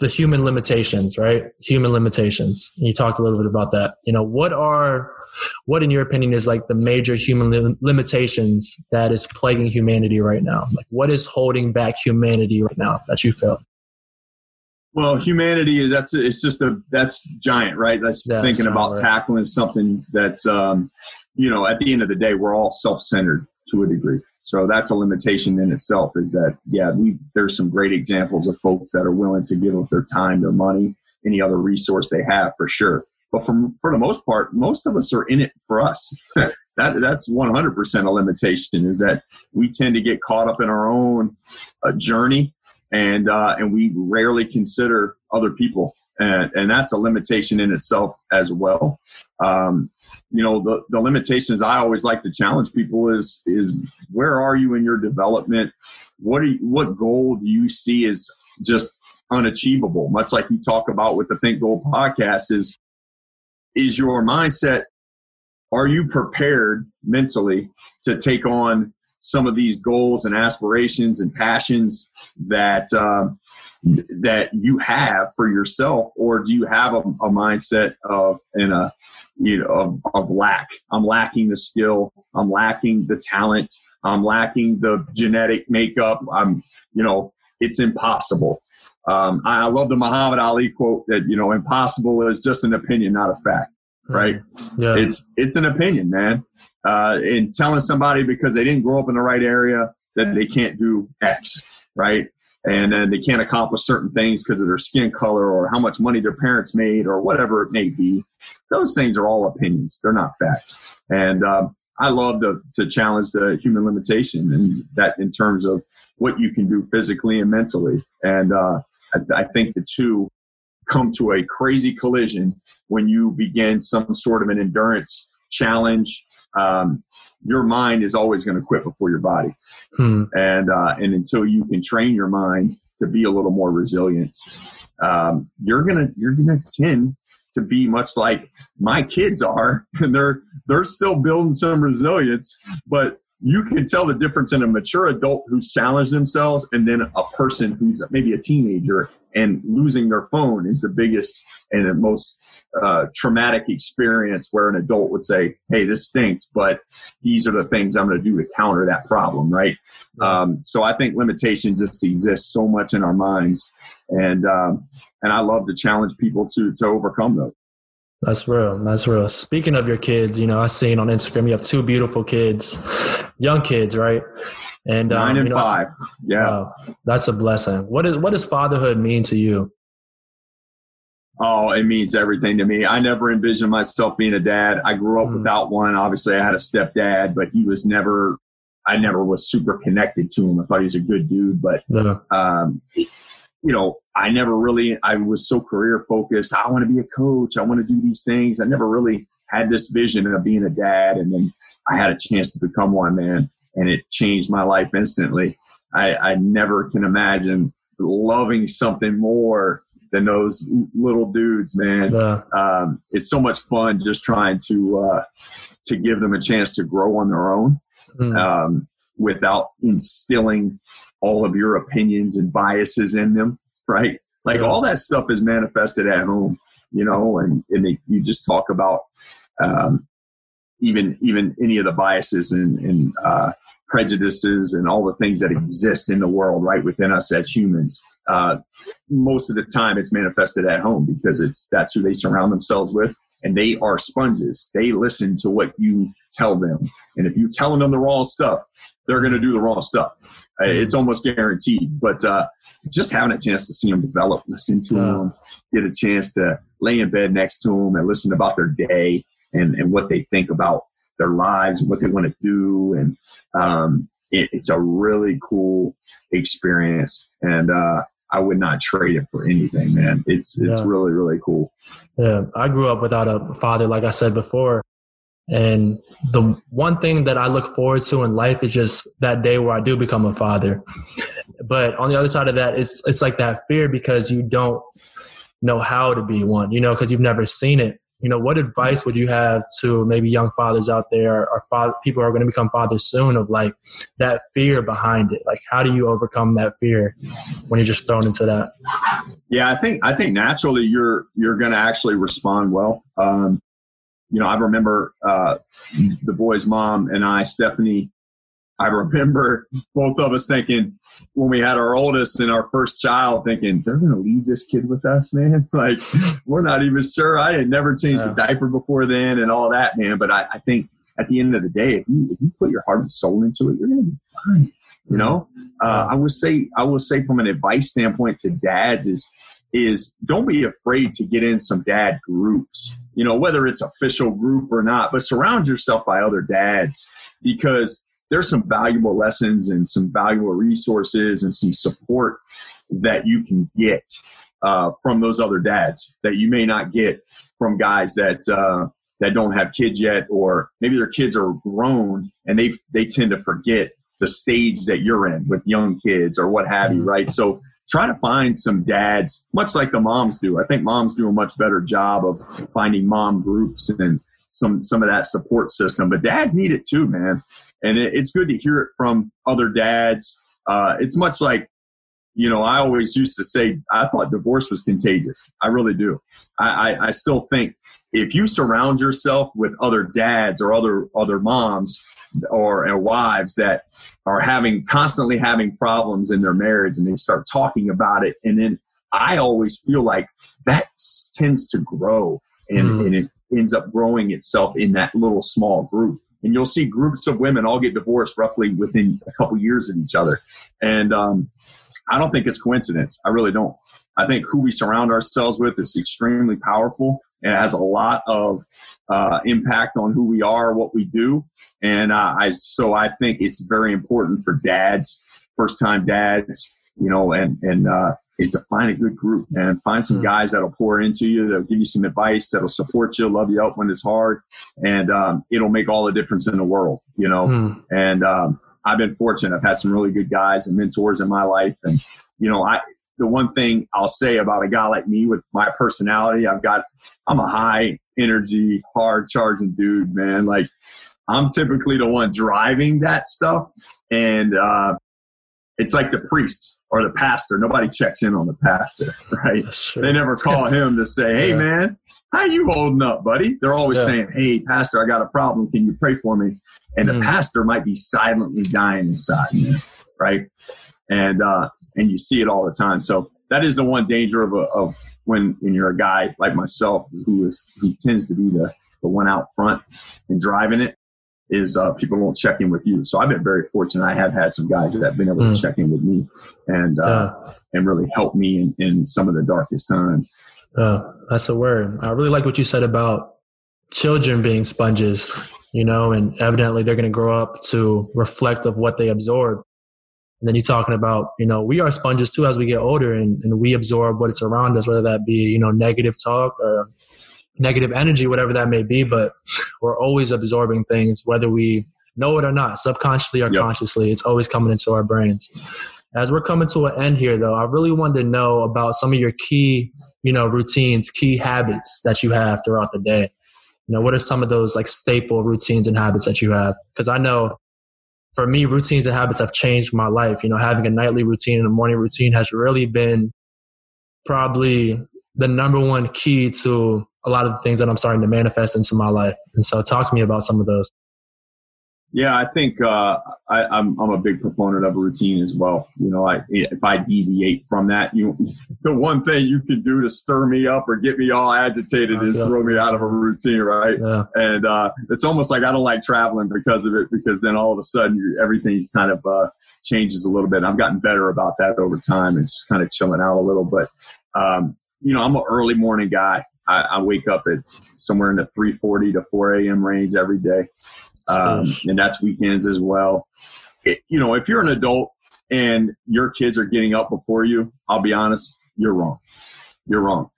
the human limitations, right? Human limitations. And you talked a little bit about that. You know, what in your opinion is like the major human limitations that is plaguing humanity right now? Like what is holding back humanity right now that you feel? Well, humanity is giant, right? That's thinking about tackling something that's, you know, at the end of the day, we're all self-centered to a degree. So that's a limitation in itself is that, yeah, there's some great examples of folks that are willing to give up their time, their money, any other resource they have for sure. But for the most part, most of us are in it for us. That's 100% a limitation is that we tend to get caught up in our own journey and we rarely consider other people. And that's a limitation in itself as well. You know, the limitations I always like to challenge people is where are you in your development? What goal do you see as just unachievable? Much like you talk about with the Think Goal podcast is your mindset, are you prepared mentally to take on some of these goals and aspirations and passions that you have for yourself, or do you have a mindset of lack? I'm lacking the skill. I'm lacking the talent. I'm lacking the genetic makeup. It's impossible. I love the Muhammad Ali quote that, you know, impossible is just an opinion, not a fact, right? Yeah. It's an opinion, man. And telling somebody because they didn't grow up in the right area that they can't do X, right? And then they can't accomplish certain things because of their skin color or how much money their parents made or whatever it may be. Those things are all opinions. They're not facts. And I love to challenge the human limitation and that in terms of what you can do physically and mentally. And I think the two come to a crazy collision when you begin some sort of an endurance challenge. Your mind is always going to quit before your body. And until you can train your mind to be a little more resilient, you're going to tend to be much like my kids are, and they're still building some resilience, but you can tell the difference in a mature adult who's challenged themselves and then a person who's maybe a teenager and losing their phone is the biggest and the most traumatic experience where an adult would say, hey, this stinks, but these are the things I'm going to do to counter that problem, right? So I think limitation just exists so much in our minds. And I love to challenge people to overcome those. That's real. That's real. Speaking of your kids, you know, I seen on Instagram, you have two beautiful kids, young kids, right? And 9 and 5. Yeah. Wow, that's a blessing. What does fatherhood mean to you? Oh, it means everything to me. I never envisioned myself being a dad. I grew up without one. Obviously, I had a stepdad, but he was never, I never was super connected to him. I thought he was a good dude, but, you know, I was so career focused. I want to be a coach. I want to do these things. I never really had this vision of being a dad. And then I had a chance to become one, man. And it changed my life instantly. I never can imagine loving something more than those little dudes, man. Yeah. It's so much fun just trying to give them a chance to grow on their own without instilling all of your opinions and biases in them, right? Like all that stuff is manifested at home, you know, and you just talk about even any of the biases and prejudices and all the things that exist in the world, right, within us as humans. Most of the time it's manifested at home because that's who they surround themselves with, and they are sponges. They listen to what you tell them. And if you're telling them the wrong stuff, they're going to do the wrong stuff. It's almost guaranteed, but, just having a chance to see them develop, listen to them, get a chance to lay in bed next to them and listen about their day and what they think about their lives and what they want to do. And, it's a really cool experience, and I would not trade it for anything, man. It's really, really cool. Yeah. I grew up without a father, like I said before. And the one thing that I look forward to in life is just that day where I do become a father. But on the other side of that, it's like that fear because you don't know how to be one, you know, because you've never seen it. You know, what advice would you have to maybe young fathers out there or people who are going to become fathers soon of like that fear behind it? Like, how do you overcome that fear when you're just thrown into that? Yeah, I think naturally you're going to actually respond well. You know, I remember the boy's mom and I, Stephanie, I remember both of us thinking when we had our oldest and our first child thinking, they're going to leave this kid with us, man. Like, we're not even sure. I had never changed the diaper before then and all that, man. But I think at the end of the day, if you put your heart and soul into it, you're going to be fine. You know, I will say from an advice standpoint to dads is don't be afraid to get in some dad groups, you know, whether it's official group or not, but surround yourself by other dads because there's some valuable lessons and some valuable resources and some support that you can get from those other dads that you may not get from guys that don't have kids yet, or maybe their kids are grown and they tend to forget the stage that you're in with young kids or what have you, right? So try to find some dads, much like the moms do. I think moms do a much better job of finding mom groups and some of that support system, but dads need it too, man. And it's good to hear it from other dads. It's much like, you know, I always used to say, I thought divorce was contagious. I really do. I still think if you surround yourself with other dads or other moms or wives that are constantly having problems in their marriage and they start talking about it. And then I always feel like that tends to grow and it ends up growing itself in that little small group. And you'll see groups of women all get divorced roughly within a couple years of each other. And I don't think it's coincidence. I really don't. I think who we surround ourselves with is extremely powerful, and it has a lot of impact on who we are, what we do. And so I think it's very important for dads, first-time dads, you know, and is to find a good group, man. Find some guys that'll pour into you, that'll give you some advice, that'll support you, love you up when it's hard. And it'll make all the difference in the world, you know. And I've been fortunate. I've had some really good guys and mentors in my life. And, you know, the one thing I'll say about a guy like me with my personality, I'm a high energy, hard charging dude, man. Like, I'm typically the one driving that stuff. And it's like the priests. Or the pastor. Nobody checks in on the pastor, right? They never call him to say, hey, man, how you holding up, buddy? They're always saying, hey, pastor, I got a problem. Can you pray for me? And the pastor might be silently dying inside, right? And you see it all the time. So that is the one danger of when you're a guy like myself who tends to be the one out front and driving it, is people won't check in with you. So I've been very fortunate. I have had some guys that have been able to check in with me and really help me in some of the darkest times. That's a word. I really like what you said about children being sponges, and evidently they're going to grow up to reflect of what they absorb. And then you're talking about, we are sponges too as we get older, and we absorb what's around us, whether that be, negative talk or negative energy, whatever that may be. But we're always absorbing things, whether we know it or not, subconsciously or consciously. It's always coming into our brains. As we're coming to an end here, though, I really wanted to know about some of your key, routines, key habits that you have throughout the day. What are some of those like staple routines and habits that you have? Because I know for me, routines and habits have changed my life. Having a nightly routine and a morning routine has really been probably the number one key to a lot of the things that I'm starting to manifest into my life. And so talk to me about some of those. Yeah, I think I'm a big proponent of a routine as well. If I deviate from that, the one thing you can do to stir me up or get me all agitated is throw me out of a routine, right? Yeah. And it's almost like I don't like traveling because of it, because then all of a sudden everything kind of changes a little bit. I've gotten better about that over time. It's just kind of chilling out a little. But, I'm an early morning guy. I wake up at somewhere in the 3:40 to 4 a.m. range every day. And that's weekends as well. If you're an adult and your kids are getting up before you, I'll be honest, you're wrong. You're wrong.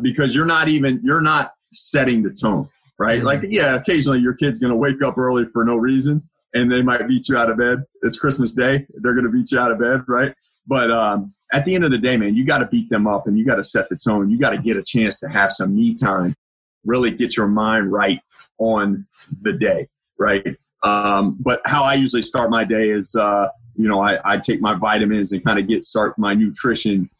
Because you're not setting the tone, right? Mm-hmm. Occasionally your kid's going to wake up early for no reason and they might beat you out of bed. It's Christmas Day. They're going to beat you out of bed, right? But, at the end of the day, man, you got to beat them up and you got to set the tone. You got to get a chance to have some me time, really get your mind right on the day. Right. But how I usually start my day is, I take my vitamins and kind of start my nutrition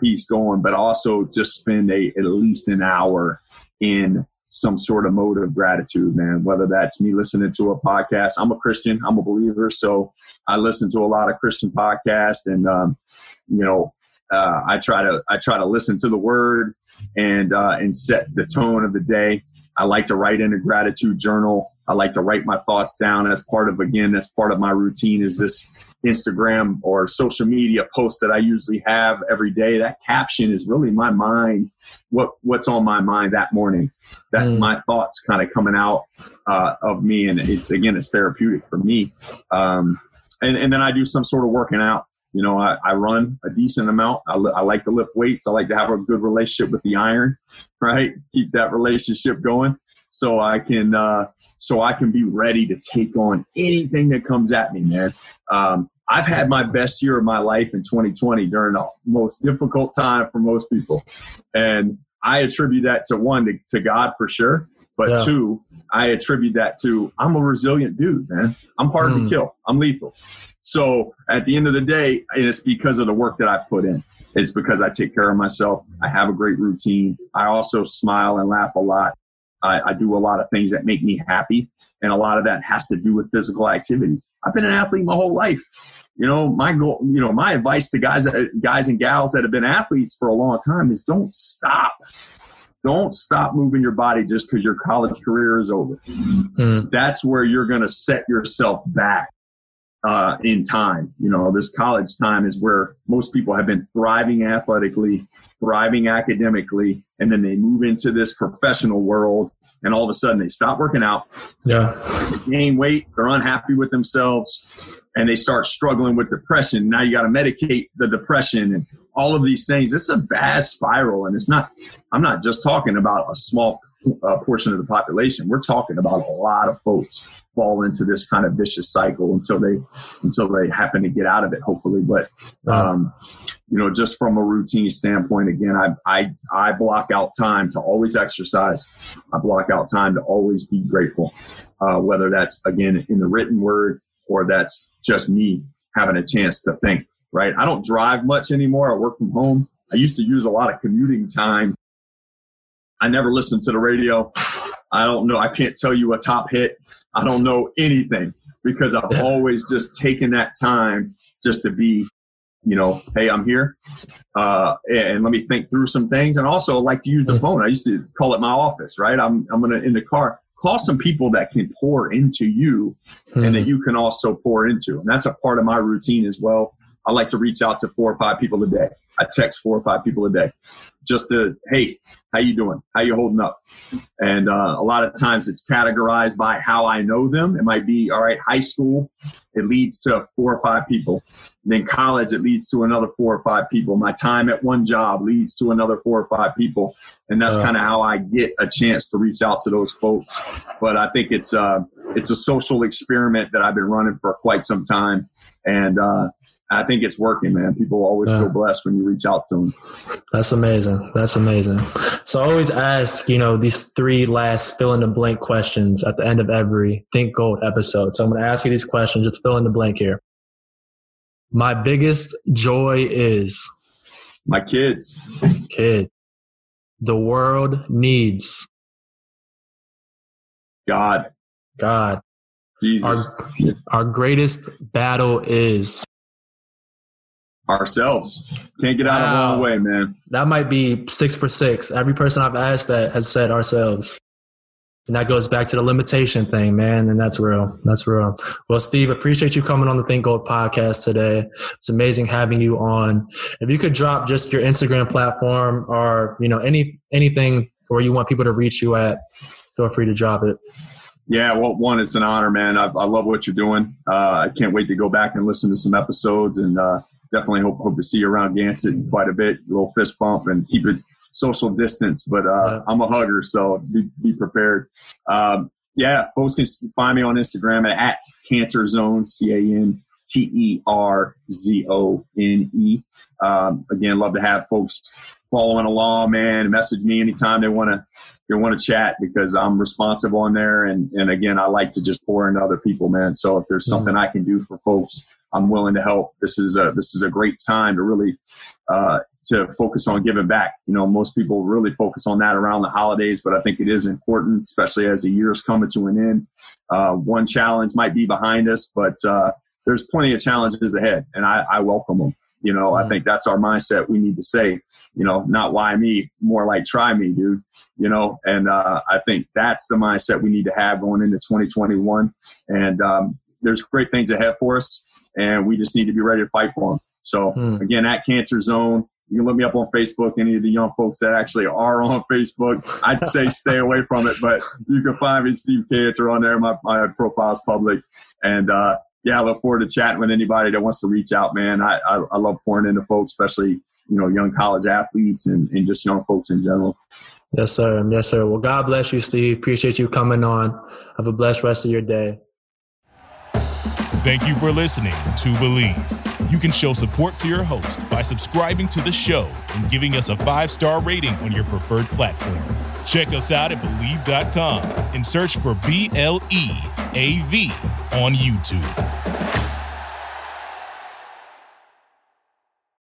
piece going, but also just spend at least an hour in some sort of mode of gratitude, man, whether that's me listening to a podcast. I'm a Christian, I'm a believer. So I listen to a lot of Christian podcasts and, I try to listen to the word and set the tone of the day. I like to write in a gratitude journal. I like to write my thoughts down as part of my routine is this Instagram or social media post that I usually have every day. That caption is really my mind, what's on my mind that morning, my thoughts kind of coming out of me. And it's therapeutic for me. And then I do some sort of working out. I run a decent amount. I like to lift weights. I like to have a good relationship with the iron, right? Keep that relationship going so I can be ready to take on anything that comes at me, man. I've had my best year of my life in 2020 during the most difficult time for most people. And I attribute that to one, to God for sure. But two, I attribute that to I'm a resilient dude, man. I'm hard to kill. I'm lethal. So at the end of the day, it's because of the work that I put in. It's because I take care of myself. I have a great routine. I also smile and laugh a lot. I do a lot of things that make me happy. And a lot of that has to do with physical activity. I've been an athlete my whole life. My goal, my advice to guys and gals that have been athletes for a long time is don't stop. Don't stop moving your body just because your college career is over. That's where you're going to set yourself back. In time, this college time is where most people have been thriving athletically, thriving academically, and then they move into this professional world and all of a sudden they stop working out. They gain weight, they're unhappy with themselves, and they start struggling with depression. Now you got to medicate the depression and all of these things. It's a bad spiral, and I'm not just talking about a small portion of the population. We're talking about a lot of folks fall into this kind of vicious cycle until they happen to get out of it, hopefully. But, just from a routine standpoint, again, I block out time to always exercise. I block out time to always be grateful, whether that's, again, in the written word or that's just me having a chance to think, right? I don't drive much anymore. I work from home. I used to use a lot of commuting time I never listened to the radio. I don't know. I can't tell you a top hit. I don't know anything because I've always just taken that time just to be, you know, hey, I'm here. And let me think through some things. And also I like to use the phone. I used to call it my office, right? I'm going to, in the car, call some people that can pour into you and that you can also pour into. And that's a part of my routine as well. I like to reach out to 4 or 5 people a day. I text 4 or 5 people a day just to, hey, how you doing? How you holding up? And a lot of times it's categorized by how I know them. It might be, all right, high school, it leads to 4 or 5 people. And then college, it leads to another 4 or 5 people. My time at one job leads to another 4 or 5 people. And that's kind of how I get a chance to reach out to those folks. But I think it's a social experiment that I've been running for quite some time. And, I think it's working, man. People always feel blessed when you reach out to them. That's amazing. That's amazing. So I always ask, you know, these 3 last fill in the blank questions at the end of every Think Gold episode. So I'm going to ask you these questions. Just fill in the blank here. My biggest joy is? My kids. Kid. The world needs? God. God. Jesus. Our greatest battle is? Ourselves. Can't get out of our own way, man. That might be 6 for 6. Every person I've asked that has said ourselves. And that goes back to the limitation thing, man. And that's real. That's real. Well, Steve, appreciate you coming on the Think Gold podcast today. It's amazing having you on. If you could drop just your Instagram platform or, you know, anything where you want people to reach you at, feel free to drop it. Yeah, well, one, it's an honor, man. I love what you're doing. I can't wait to go back and listen to some episodes, and definitely hope to see you around Gansett quite a bit. A little fist bump and keep it social distance. But I'm a hugger, so be prepared. Yeah, folks can find me on Instagram at Canterzone, Canterzone. Again, love to have folks following along, man. Message me anytime they want to chat, because I'm responsive on there. And again, I like to just pour into other people, man. So if there's something I can do for folks, I'm willing to help. This is a great time to really to focus on giving back. You know, most people really focus on that around the holidays, but I think it is important, especially as the year's coming to an end. One challenge might be behind us, but there's plenty of challenges ahead, and I welcome them. You know, I think that's our mindset. We need to say, you know, not why me, more like try me, dude. You know, and I think that's the mindset we need to have going into 2021. And there's great things ahead for us, and we just need to be ready to fight for them. So, again, at Canterzone, you can look me up on Facebook, any of the young folks that actually are on Facebook. I'd say stay away from it, but you can find me, Steve Cantor, on there. My profile's public. And, yeah, I look forward to chatting with anybody that wants to reach out, man. I love pouring into folks, especially, you know, young college athletes and just young folks in general. Yes, sir. Yes, sir. Well, God bless you, Steve. Appreciate you coming on. Have a blessed rest of your day. Thank you for listening to Believe. You can show support to your host by subscribing to the show and giving us a 5-star rating on your preferred platform. Check us out at Believe.com and search for BLEAV on YouTube.